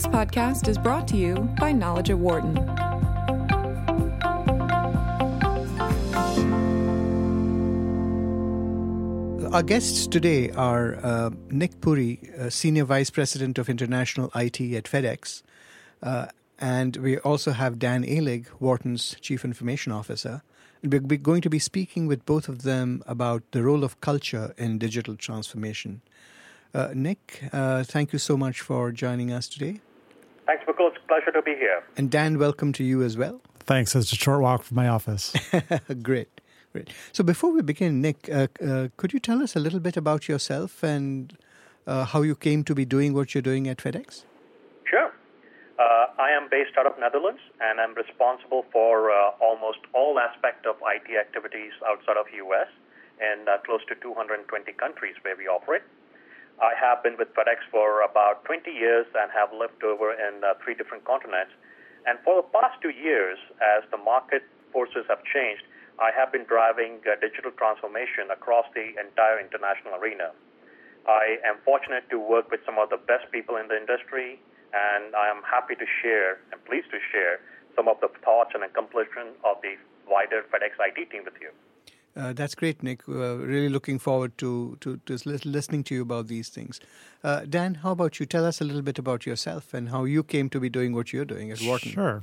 This podcast is brought to you by Knowledge at Wharton. Our guests today are Nick Puri, Senior Vice President of International IT at FedEx. And we also have Dan Elig, Wharton's Chief Information Officer. We're going to be speaking with both of them about the role of culture in digital transformation. Nick, thank you so much for joining us today. Thanks, Mikkel. It's a pleasure to be here. And Dan, welcome to you as well. Thanks. It's a short walk from my office. Great. So before we begin, Nick, could you tell us a little bit about yourself and how you came to be doing what you're doing at FedEx? Sure. I am based out of Netherlands, and I'm responsible for almost all aspects of IT activities outside of U.S. and close to 220 countries where we operate. I have been with FedEx for about 20 years and have lived over in three different continents. And for the past 2 years, as the market forces have changed, I have been driving digital transformation across the entire international arena. I am fortunate to work with some of the best people in the industry, and I am happy to share and pleased to share some of the thoughts and accomplishments of the wider FedEx IT team with you. That's great, Nick. Really looking forward to listening to you about these things. Dan, how about you? Tell us a little bit about yourself and how you came to be doing what you're doing at Wharton. Sure.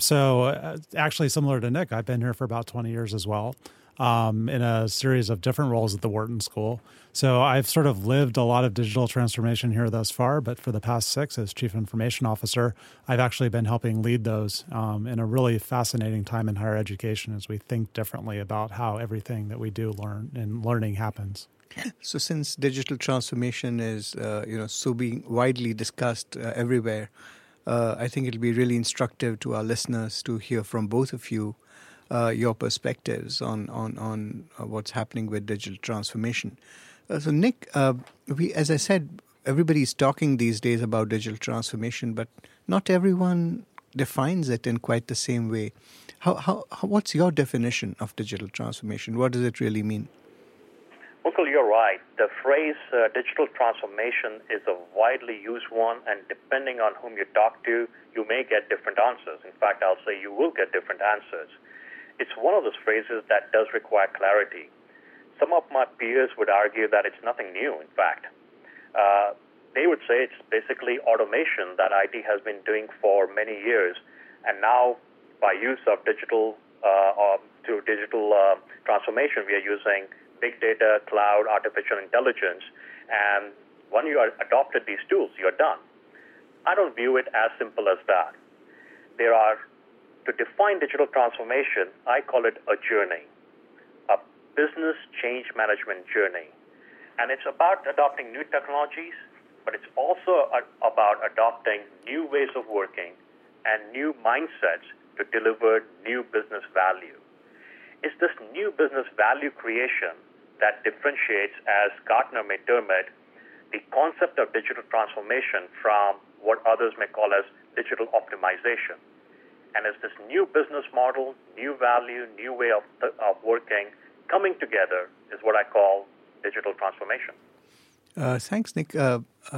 So actually, similar to Nick, I've been here for about 20 years as well, in a series of different roles at the Wharton School. So I've sort of lived a lot of digital transformation here thus far, but for the past 6 as Chief Information Officer, I've actually been helping lead those in a really fascinating time in higher education as we think differently about how everything that we do learn and learning happens. So since digital transformation is so being widely discussed everywhere, I think it'll be really instructive to our listeners to hear from both of you your perspectives on what's happening with digital transformation. So Nick, as I said, everybody's talking these days about digital transformation, but not everyone defines it in quite the same way. What's your definition of digital transformation? What does it really mean? Michael, you're right. The phrase digital transformation is a widely used one, and depending on whom you talk to, you may get different answers. In fact, I'll say you will get different answers. It's one of those phrases that does require clarity. Some of my peers would argue that it's nothing new, in fact. They would say it's basically automation that IT has been doing for many years, and now by use of digital transformation, we are using big data, cloud, artificial intelligence, and when you adopted these tools, you're done. I don't view it as simple as that. To define digital transformation, I call it a journey, a business change management journey. And it's about adopting new technologies, but it's also about adopting new ways of working and new mindsets to deliver new business value. It's this new business value creation that differentiates, as Gartner may term it, the concept of digital transformation from what others may call as digital optimization. And it's this new business model, new value, new way of working coming together is what I call digital transformation. Thanks, Nick.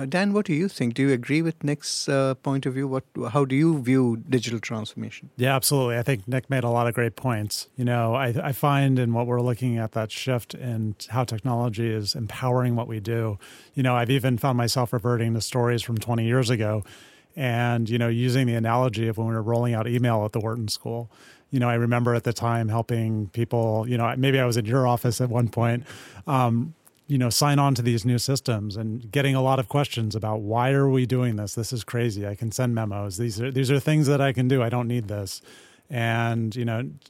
Dan, what do you think? Do you agree with Nick's point of view? How do you view digital transformation? Yeah, absolutely. I think Nick made a lot of great points. I find in what we're looking at that shift in how technology is empowering what we do. I've even found myself reverting to stories from 20 years ago. And, using the analogy of when we were rolling out email at the Wharton School, I remember at the time helping people, maybe I was in your office at one point, sign on to these new systems and getting a lot of questions about why are we doing this? This is crazy. I can send memos. These are things that I can do. I don't need this. And,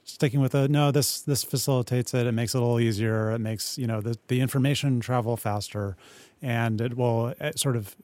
sticking with this facilitates it. It makes it a little easier. It makes, the information travel faster, and it will sort of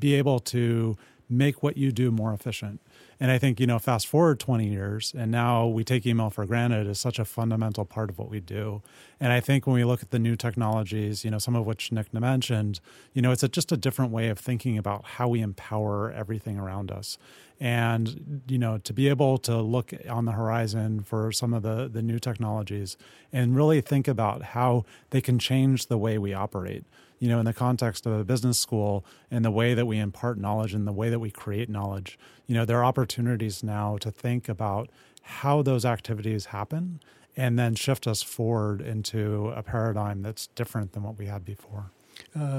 be able to make what you do more efficient. And I think, fast forward 20 years, and now we take email for granted as such a fundamental part of what we do. And I think when we look at the new technologies, some of which Nick mentioned, it's just a different way of thinking about how we empower everything around us. And, to be able to look on the horizon for some of the new technologies and really think about how they can change the way we operate. you know, in the context of a business school and the way that we impart knowledge and the way that we create knowledge, you know, there are opportunities now to think about how those activities happen and then shift us forward into a paradigm that's different than what we had before.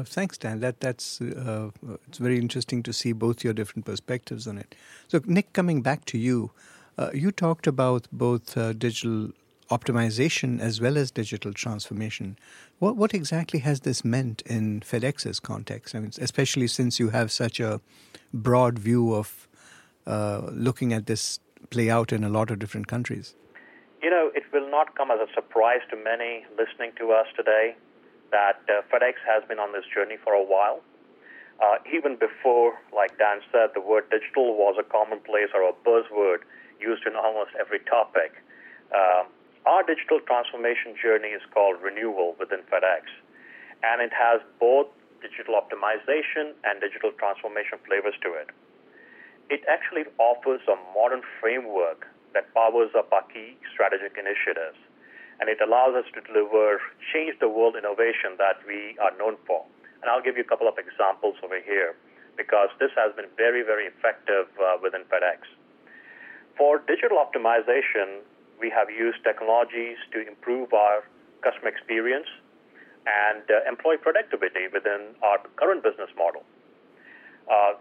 Thanks, Dan. That's it's very interesting to see both your different perspectives on it. So, Nick, coming back to you, you talked about both digital optimization as well as digital transformation. What exactly has this meant in FedEx's context? I mean, especially since you have such a broad view of looking at this play out in a lot of different countries. You know, it will not come as a surprise to many listening to us today that FedEx has been on this journey for a while. Even before, like Dan said, the word digital was a commonplace or a buzzword used in almost every topic. Our digital transformation journey is called renewal within FedEx, and it has both digital optimization and digital transformation flavors to it. It actually offers a modern framework that powers up our key strategic initiatives, and it allows us to deliver change-the-world innovation that we are known for. And I'll give you a couple of examples over here, because this has been very, very effective within FedEx. For digital optimization, we have used technologies to improve our customer experience and employee productivity within our current business model.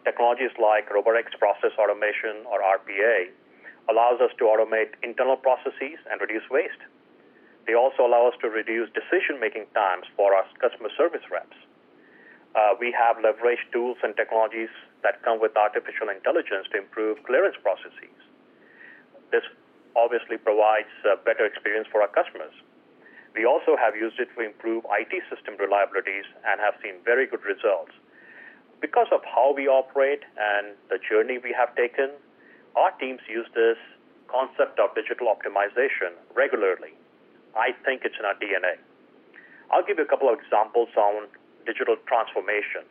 Technologies like robotics process automation, or RPA, allows us to automate internal processes and reduce waste. They also allow us to reduce decision-making times for our customer service reps. We have leveraged tools and technologies that come with artificial intelligence to improve clearance processes. This obviously provides a better experience for our customers. We also have used it to improve IT system reliabilities and have seen very good results. Because of how we operate and the journey we have taken, our teams use this concept of digital optimization regularly. I think it's in our DNA. I'll give you a couple of examples on digital transformation.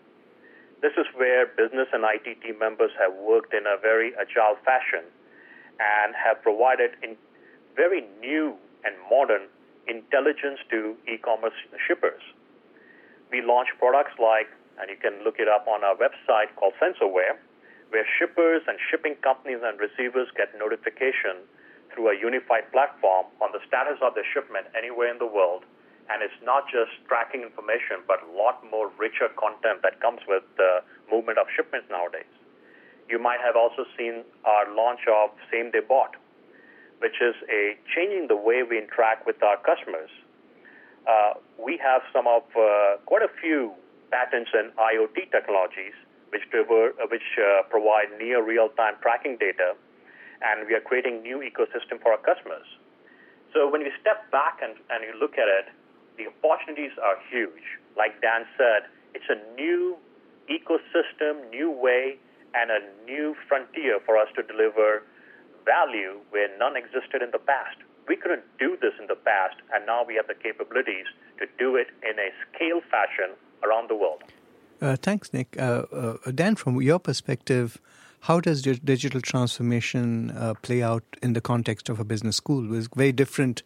This is where business and IT team members have worked in a very agile fashion and have provided in very new and modern intelligence to e-commerce shippers. We launched products like, and you can look it up on our website, called SenseAware, where shippers and shipping companies and receivers get notification through a unified platform on the status of the shipment anywhere in the world. And it's not just tracking information, but a lot more richer content that comes with the movement of shipments nowadays. You might have also seen our launch of Same Day Bot, which is changing the way we interact with our customers. We have some of quite a few patents in IoT technologies, which provide near real-time tracking data, and we are creating new ecosystem for our customers. So when you step back and you look at it, the opportunities are huge. Like Dan said, it's a new ecosystem, new way, and a new frontier for us to deliver value where none existed in the past. We couldn't do this in the past, and now we have the capabilities to do it in a scale fashion around the world. Thanks, Nick. Dan, from your perspective, how does digital transformation play out in the context of a business school? It's very different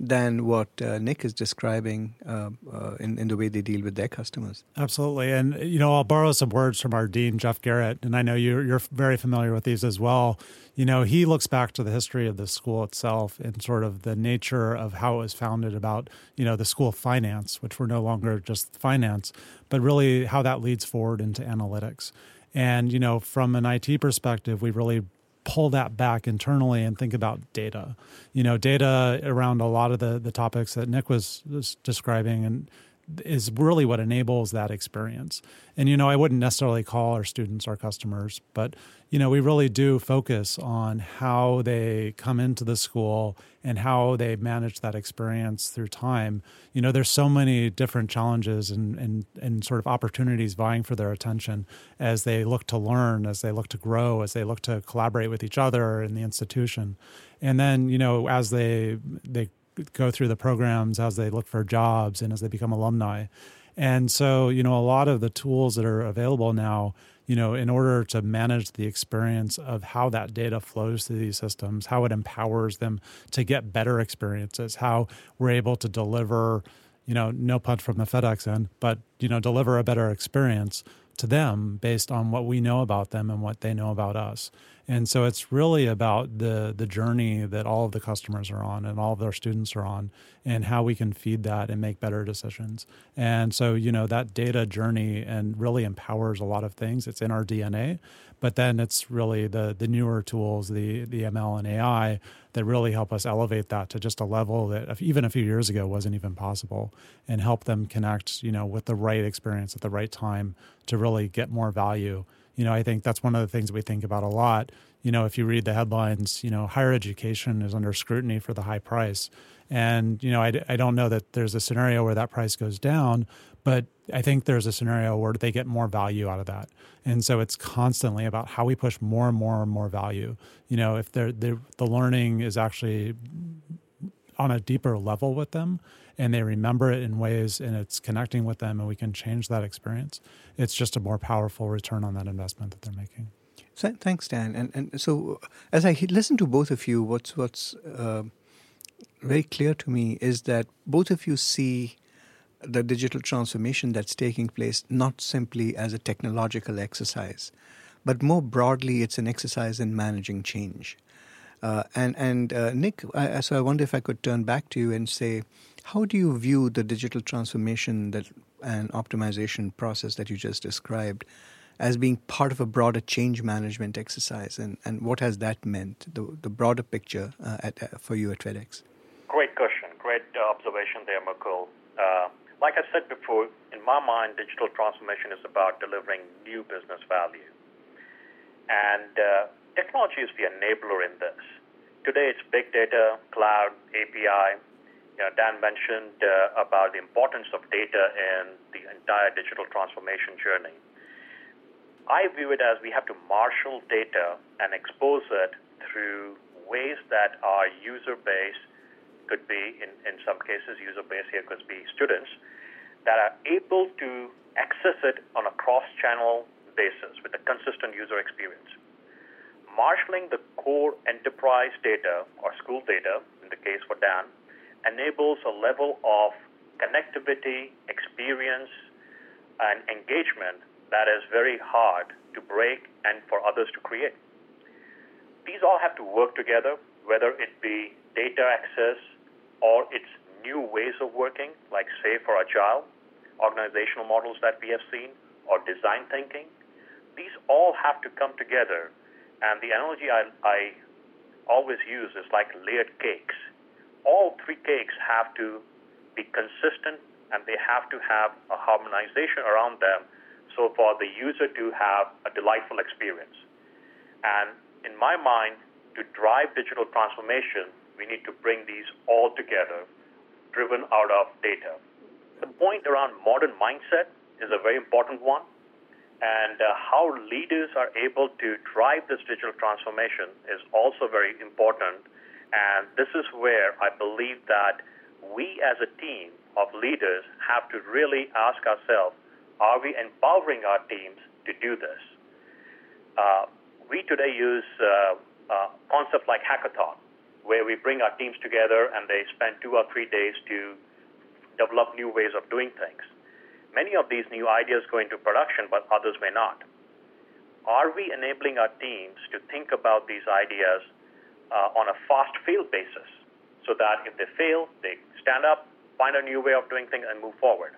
than what Nick is describing in the way they deal with their customers. Absolutely. And, you know, I'll borrow some words from our dean, Jeff Garrett, and I know you're very familiar with these as well. You know, he looks back to the history of the school itself and sort of the nature of how it was founded about, you know, the school of finance, which we're no longer just finance, but really how that leads forward into analytics. And, you know, from an IT perspective, we really pull that back internally and think about data. You know, data around a lot of the topics that Nick was describing and is really what enables that experience. And, you know, I wouldn't necessarily call our students our customers, but, you know, we really do focus on how they come into the school and how they manage that experience through time. You know, there's so many different challenges and sort of opportunities vying for their attention as they look to learn, as they look to grow, as they look to collaborate with each other in the institution. And then, you know, as they go through the programs, as they look for jobs, and as they become alumni. And so, you know, a lot of the tools that are available now, you know, in order to manage the experience of how that data flows through these systems, how it empowers them to get better experiences, how we're able to deliver, no punt from the FedEx end, but, deliver a better experience to them based on what we know about them and what they know about us. And so it's really about the journey that all of the customers are on and all of their students are on and how we can feed that and make better decisions. And so, that data journey and really empowers a lot of things. It's in our DNA, but then it's really the newer tools, the ML and AI that really help us elevate that to just a level that even a few years ago wasn't even possible and help them connect, with the right experience at the right time to really get more value. I think that's one of the things we think about a lot. If you read the headlines, higher education is under scrutiny for the high price. And, I don't know that there's a scenario where that price goes down, but I think there's a scenario where they get more value out of that. And so it's constantly about how we push more and more and more value. If the learning is actually on a deeper level with them, and they remember it in ways, and it's connecting with them, and we can change that experience. It's just a more powerful return on that investment that they're making. So, thanks, Dan. And so, as I listen to both of you, what's very clear to me is that both of you see the digital transformation that's taking place not simply as a technological exercise, but more broadly, it's an exercise in managing change. Nick, so I wonder if I could turn back to you and say, how do you view the digital transformation and optimization process that you just described as being part of a broader change management exercise? And what has that meant, the broader picture for you at FedEx? Great question. Great observation there, Mukul. Like I said before, in my mind, digital transformation is about delivering new business value. And technology is the enabler in this. Today, it's big data, cloud, API. Dan mentioned about the importance of data in the entire digital transformation journey. I view it as we have to marshal data and expose it through ways that our user base could be, in some cases, user base here could be students, that are able to access it on a cross-channel basis with a consistent user experience. Marshaling the core enterprise data or school data, in the case for Dan, enables a level of connectivity, experience, and engagement that is very hard to break and for others to create. These all have to work together, whether it be data access or its new ways of working, like SAFe or Agile, organizational models that we have seen, or design thinking. These all have to come together, and the analogy I always use is like layered cakes. All three cakes have to be consistent, and they have to have a harmonization around them so for the user to have a delightful experience. And in my mind, to drive digital transformation, we need to bring these all together, driven out of data. The point around modern mindset is a very important one, and how leaders are able to drive this digital transformation is also very important. And this is where I believe that we as a team of leaders have to really ask ourselves, are we empowering our teams to do this? We today use concepts like hackathon, where we bring our teams together and they spend 2 or 3 days to develop new ways of doing things. Many of these new ideas go into production, but others may not. Are we enabling our teams to think about these ideas on a fast-fail basis, so that if they fail, they stand up, find a new way of doing things, and move forward?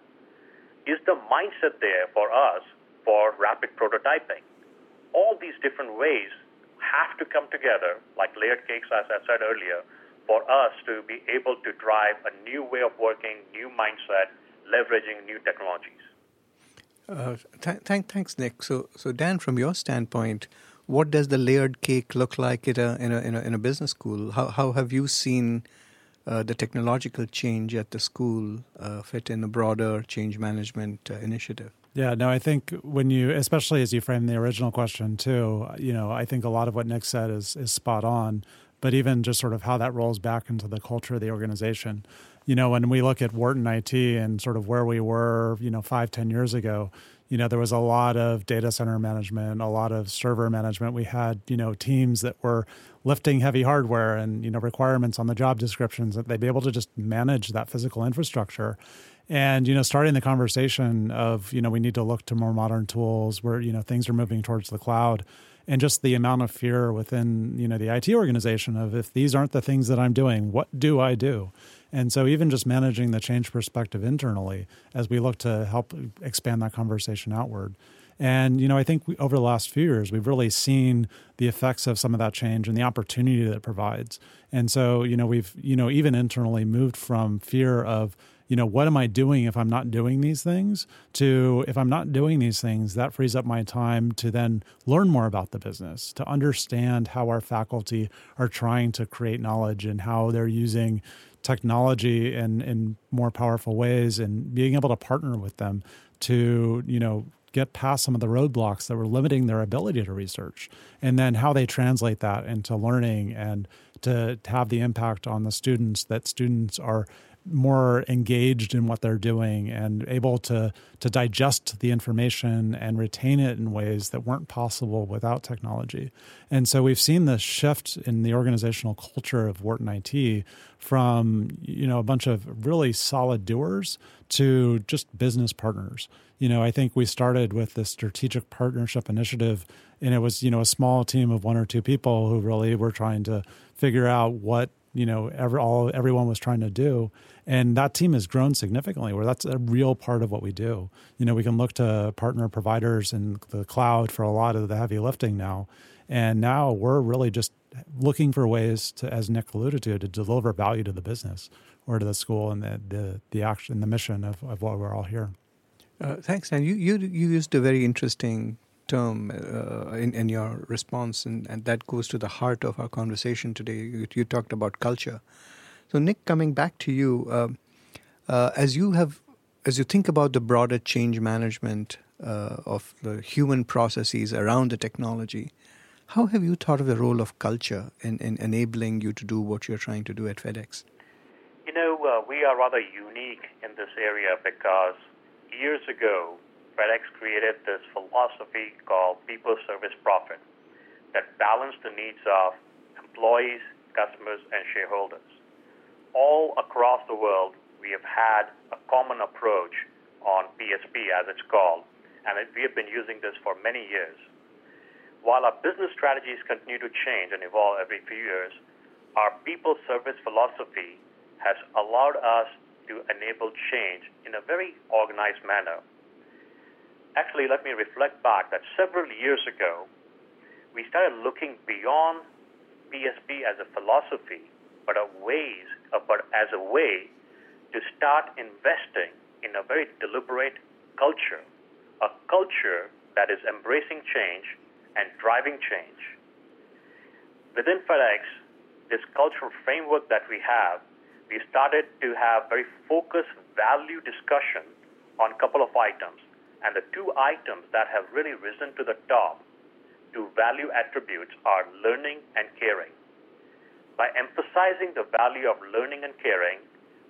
Is the mindset there for us for rapid prototyping? All these different ways have to come together, like layered cakes, as I said earlier, for us to be able to drive a new way of working, new mindset, leveraging new technologies. Thanks, Nick. So Dan, from your standpoint, what does the layered cake look like in a business school? How have you seen the technological change at the school fit in a broader change management initiative? Yeah, no, I think especially as you frame the original question too, I think a lot of what Nick said is spot on, but even just sort of how that rolls back into the culture of the organization. When we look at Wharton IT and sort of where we were, 5-10 years ago, there was a lot of data center management, a lot of server management. We had, teams that were lifting heavy hardware and, requirements on the job descriptions that they'd be able to just manage that physical infrastructure. And, you know, starting the conversation of, you know, we need to look to more modern tools where, you know, things are moving towards the cloud, and just the amount of fear within, you know, the IT organization of, if these aren't the things that I'm doing, what do I do? And so even just managing the change perspective internally as we look to help expand that conversation outward. And, you know, I think over the last few years, we've really seen the effects of some of that change and the opportunity that it provides. And so, you know, we've, you know, even internally moved from fear of, you know, what am I doing if I'm not doing these things, to, if I'm not doing these things, that frees up my time to then learn more about the business, to understand how our faculty are trying to create knowledge and how they're using technology in more powerful ways, and being able to partner with them to, you know, get past some of the roadblocks that were limiting their ability to research, and then how they translate that into learning and to have the impact on the students, that students are more engaged in what they're doing and able to digest the information and retain it in ways that weren't possible without technology. And so we've seen the shift in the organizational culture of Wharton IT from, you know, a bunch of really solid doers to just business partners. You know, I think we started with this strategic partnership initiative, and it was, you know, a small team of 1 or 2 people who really were trying to figure out what, you know, everyone was trying to do. And that team has grown significantly, where that's a real part of what we do. You know, we can look to partner providers in the cloud for a lot of the heavy lifting now. And now we're really just looking for ways to, as Nick alluded to deliver value to the business or to the school and the action, the mission of why we're all here. Thanks, Dan. You used a very interesting term in your response, and that goes to the heart of our conversation today. You talked about culture. So, Nick, coming back to you, as you think about the broader change management of the human processes around the technology, how have you thought of the role of culture in enabling you to do what you're trying to do at FedEx? You know, we are rather unique in this area, because years ago, FedEx created this philosophy called people, service, profit, that balanced the needs of employees, customers, and shareholders. All across the world, we have had a common approach on PSP, as it's called, and we have been using this for many years. While our business strategies continue to change and evolve every few years, our people, service philosophy has allowed us to enable change in a very organized manner. Actually, let me reflect back that several years ago, we started looking beyond PSP as a philosophy, but as a way to start investing in a very deliberate culture, a culture that is embracing change and driving change. Within FedEx, this cultural framework that we have, we started to have very focused value discussion on a couple of items. And the two items that have really risen to the top, two value attributes, are learning and caring. By emphasizing the value of learning and caring,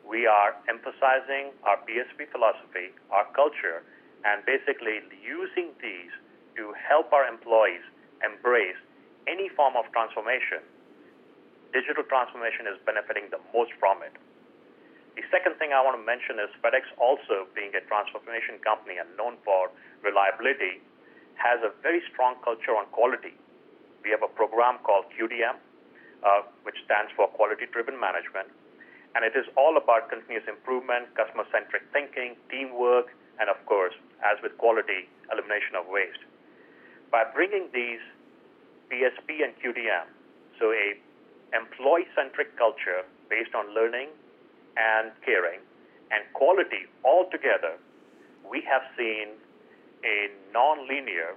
we are emphasizing our PSP philosophy, our culture, and basically using these to help our employees embrace any form of transformation. Digital transformation is benefiting the most from it. The second thing I want to mention is FedEx, also being a transformation company and known for reliability, has a very strong culture on quality. We have a program called QDM, which stands for Quality Driven Management, and it is all about continuous improvement, customer-centric thinking, teamwork, and of course, as with quality, elimination of waste. By bringing these PSP and QDM, so a employee-centric culture based on learning and caring, and quality altogether, we have seen a non-linear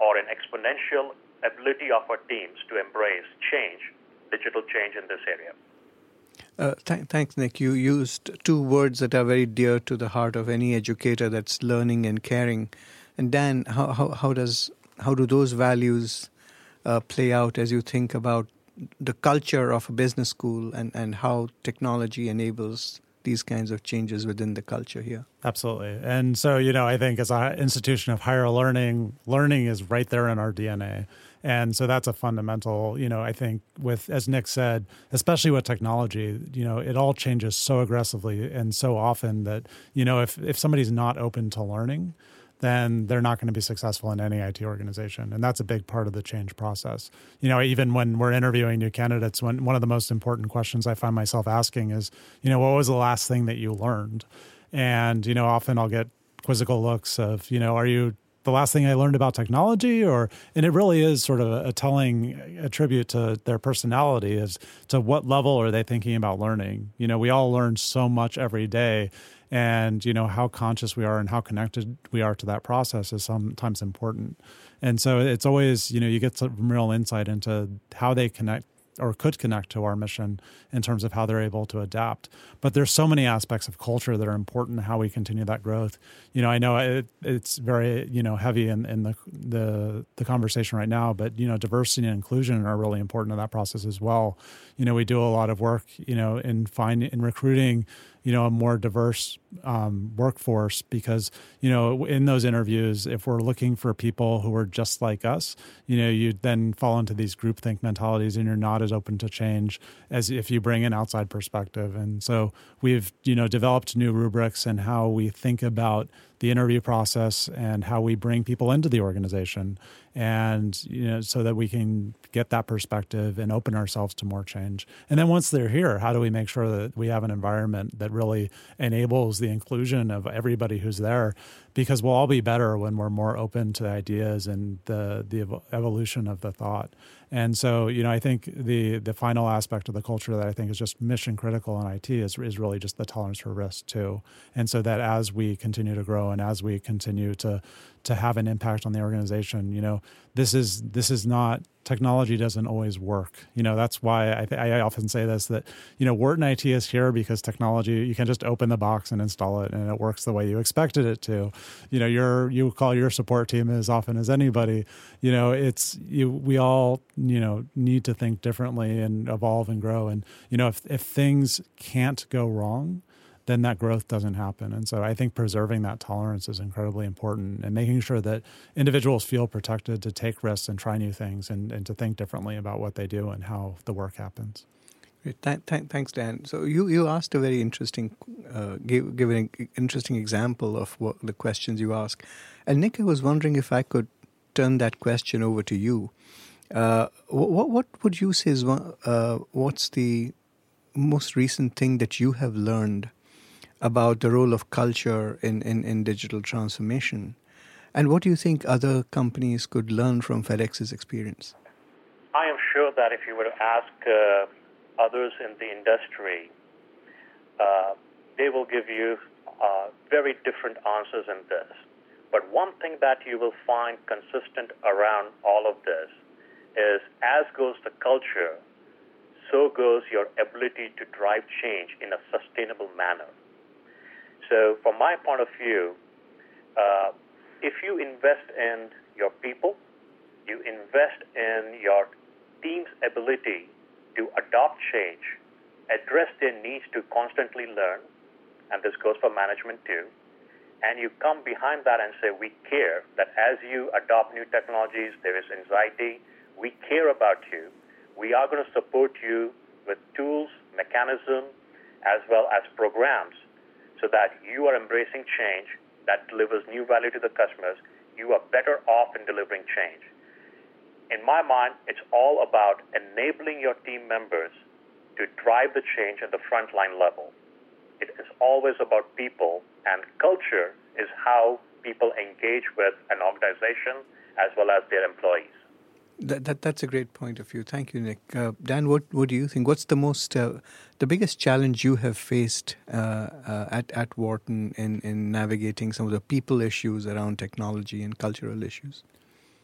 or an exponential ability of our teams to embrace change, digital change in this area. Thanks, Nick. You used two words that are very dear to the heart of any educator, that's learning and caring. And Dan, how do those values play out as you think about the culture of a business school and how technology enables these kinds of changes within the culture here. Absolutely. And so, you know, I think as an institution of higher learning, learning is right there in our DNA. And so that's a fundamental, you know, I think with, as Nick said, especially with technology, you know, it all changes so aggressively and so often that, you know, if somebody's not open to learning, then they're not going to be successful in any IT organization. And that's a big part of the change process. You know, even when we're interviewing new candidates, one of the most important questions I find myself asking is, you know, what was the last thing that you learned? And, you know, often I'll get quizzical looks of, you know, are you the last thing I learned about technology? Or, and it really is sort of a telling attribute to their personality as to what level are they thinking about learning? You know, we all learn so much every day. And, you know, how conscious we are and how connected we are to that process is sometimes important. And so it's always, you know, you get some real insight into how they connect or could connect to our mission in terms of how they're able to adapt. But there's so many aspects of culture that are important in how we continue that growth. You know, I know it's very, you know, heavy in the conversation right now, but, you know, diversity and inclusion are really important in that process as well. You know, we do a lot of work, you know, in recruiting, you know, a more diverse workforce because, you know, in those interviews, if we're looking for people who are just like us, you know, you then fall into these groupthink mentalities and you're not as open to change as if you bring an outside perspective. And so we've, you know, developed new rubrics in how we think about the interview process and how we bring people into the organization. And, you know, so that we can get that perspective and open ourselves to more change. And then once they're here, how do we make sure that we have an environment that really enables the inclusion of everybody who's there? Because we'll all be better when we're more open to the ideas and the evolution of the thought. And so, you know, I think the final aspect of the culture that I think is just mission critical in IT is really just the tolerance for risk too. And so that as we continue to grow and as we continue to have an impact on the organization, you know, this is not, technology doesn't always work. You know, that's why I often say this, that, you know, Wharton IT is here because technology, you can just open the box and install it and it works the way you expected it to. You know, you call your support team as often as anybody. You know, we all, you know, need to think differently and evolve and grow. And, you know, if things can't go wrong, then that growth doesn't happen. And so I think preserving that tolerance is incredibly important and making sure that individuals feel protected to take risks and try new things and to think differently about what they do and how the work happens. Great. Thanks, Dan. So you asked a very interesting, gave an interesting example of what the questions you ask. And Nick, I was wondering if I could turn that question over to you. What would you say is what's the most recent thing that you have learned about the role of culture in digital transformation? And what do you think other companies could learn from FedEx's experience? I am sure that if you were to ask others in the industry, they will give you very different answers in this. But one thing that you will find consistent around all of this is as goes the culture, so goes your ability to drive change in a sustainable manner. So from my point of view, if you invest in your people, you invest in your team's ability to adopt change, address their needs to constantly learn, and this goes for management too, and you come behind that and say, we care that as you adopt new technologies, there is anxiety, we care about you, we are going to support you with tools, mechanisms, as well as programs, so that you are embracing change that delivers new value to the customers, you are better off in delivering change. In my mind, it's all about enabling your team members to drive the change at the frontline level. It is always about people, and culture is how people engage with an organization as well as their employees. That's a great point of view. Thank you, Nick. Dan, what do you think? What's the biggest challenge you have faced at Wharton in navigating some of the people issues around technology and cultural issues?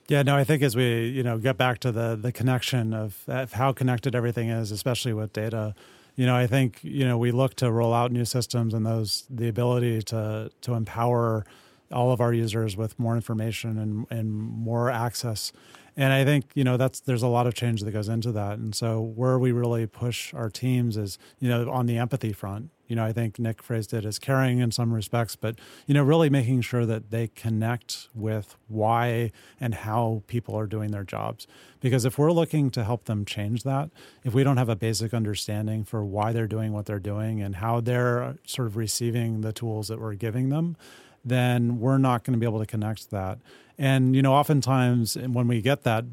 Yeah, no, I think as we, you know, get back to the connection of how connected everything is, especially with data. You know, I think, you know, we look to roll out new systems and the ability to empower all of our users with more information and more access. And I think, you know, there's a lot of change that goes into that. And so where we really push our teams is, you know, on the empathy front. You know, I think Nick phrased it as caring in some respects, but, you know, really making sure that they connect with why and how people are doing their jobs. Because if we're looking to help them change that, if we don't have a basic understanding for why they're doing what they're doing and how they're sort of receiving the tools that we're giving them, then we're not going to be able to connect that. And, you know, oftentimes when we get that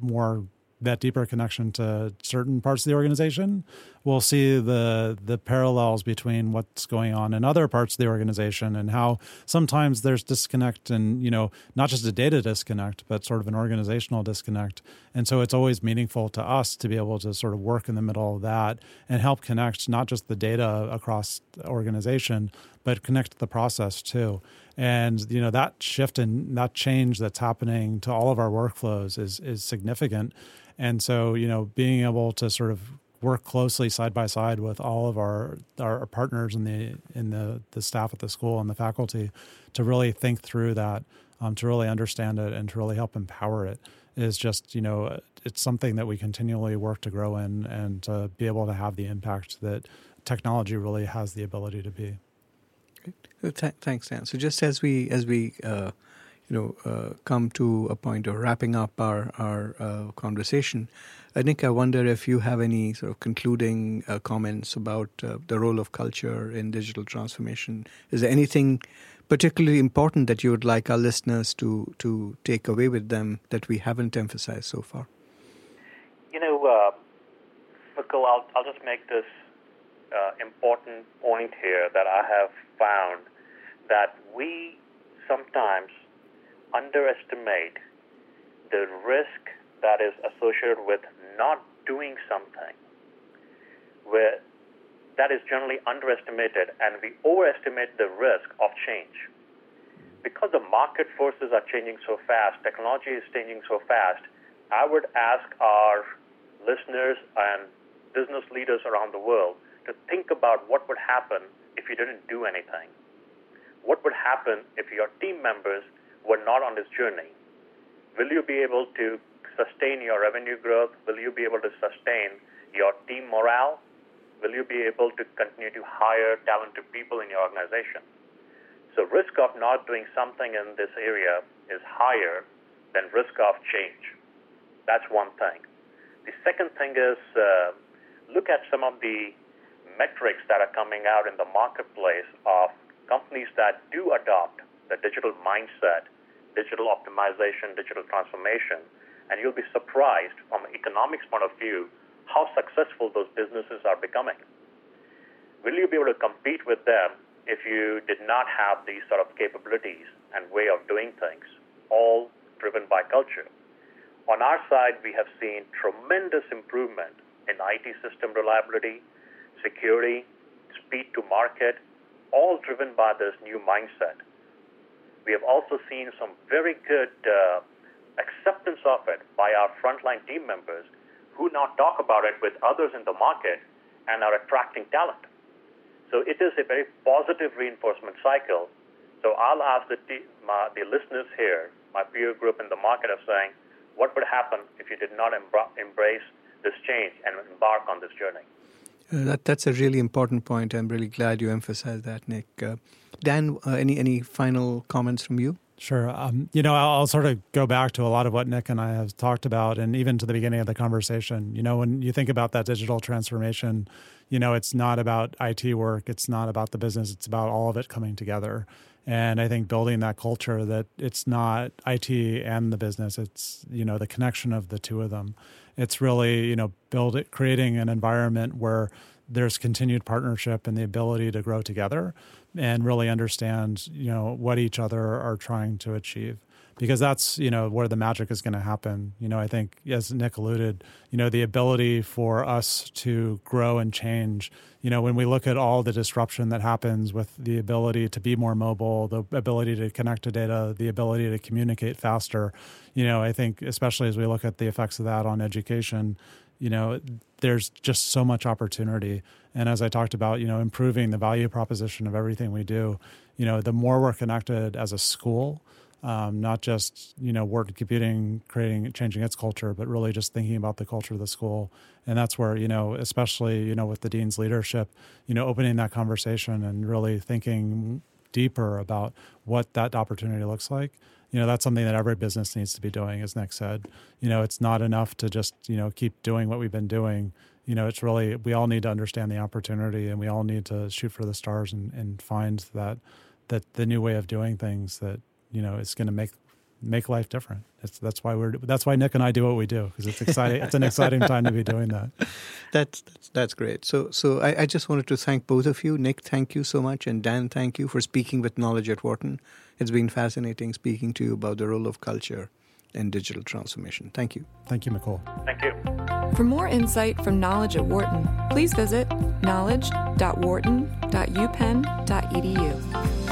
deeper connection to certain parts of the organization, we'll see the parallels between what's going on in other parts of the organization and how sometimes there's disconnect and, you know, not just a data disconnect, but sort of an organizational disconnect. And so it's always meaningful to us to be able to sort of work in the middle of that and help connect not just the data across the organization, but connect the process too. And, you know, that shift and that change that's happening to all of our workflows is significant. And so, you know, being able to sort of work closely side by side with all of our partners and the staff at the school and the faculty to really think through that, to really understand it and to really help empower it is just, you know, it's something that we continually work to grow in and to be able to have the impact that technology really has the ability to be. Thanks, Dan. So just as we come to a point of wrapping up our conversation, Nick, I wonder if you have any sort of concluding comments about the role of culture in digital transformation. Is there anything particularly important that you would like our listeners to take away with them that we haven't emphasized so far? You know, Mikkel, I'll just make this important point here that I have found, that we sometimes underestimate the risk that is associated with not doing something, where that is generally underestimated, and we overestimate the risk of change. Because the market forces are changing so fast, technology is changing so fast, I would ask our listeners and business leaders around the world to think about what would happen if you didn't do anything. What would happen if your team members were not on this journey? Will you be able to sustain your revenue growth? Will you be able to sustain your team morale? Will you be able to continue to hire talented people in your organization? So risk of not doing something in this area is higher than risk of change. That's one thing. The second thing is look at some of the metrics that are coming out in the marketplace of companies that do adopt the digital mindset, digital optimization, digital transformation, and you'll be surprised from an economics point of view how successful those businesses are becoming. Will you be able to compete with them if you did not have these sort of capabilities and way of doing things, all driven by culture? On our side, we have seen tremendous improvement in IT system reliability, security, speed to market, all driven by this new mindset. We have also seen some very good acceptance of it by our frontline team members, who now talk about it with others in the market and are attracting talent. So it is a very positive reinforcement cycle. So I'll ask the listeners here, my peer group in the market, of saying, what would happen if you did not embrace this change and embark on this journey? That's a really important point. I'm really glad you emphasized that, Nick. Dan, any final comments from you? Sure. You know, I'll sort of go back to a lot of what Nick and I have talked about, and even to the beginning of the conversation. You know, when you think about that digital transformation, you know, it's not about IT work. It's not about the business. It's about all of it coming together. And I think building that culture that it's not IT and the business, it's, you know, the connection of the two of them. It's really, you know, creating an environment where there's continued partnership and the ability to grow together and really understand, you know, what each other are trying to achieve. Because that's, you know, where the magic is going to happen. You know, I think, as Nick alluded, you know, the ability for us to grow and change, you know, when we look at all the disruption that happens with the ability to be more mobile, the ability to connect to data, the ability to communicate faster, you know, I think especially as we look at the effects of that on education, you know, there's just so much opportunity. And as I talked about, you know, improving the value proposition of everything we do, you know, the more we're connected as a school, not just, work in computing, changing its culture, but really just thinking about the culture of the school. And that's where, especially, with the dean's leadership, opening that conversation and really thinking deeper about what that opportunity looks like. That's something that every business needs to be doing, as Nick said. It's not enough to just, keep doing what we've been doing. It's really, we all need to understand the opportunity, and we all need to shoot for the stars and find that the new way of doing things that, it's going to make life different. That's why Nick and I do what we do, because it's exciting. It's an exciting time to be doing that. That's great. So I just wanted to thank both of you. Nick, thank you so much, and Dan, thank you for speaking with Knowledge at Wharton. It's been fascinating speaking to you about the role of culture and digital transformation. Thank you. Thank you, Nicole. Thank you. For more insight from Knowledge at Wharton, please visit knowledge.wharton.upenn.edu.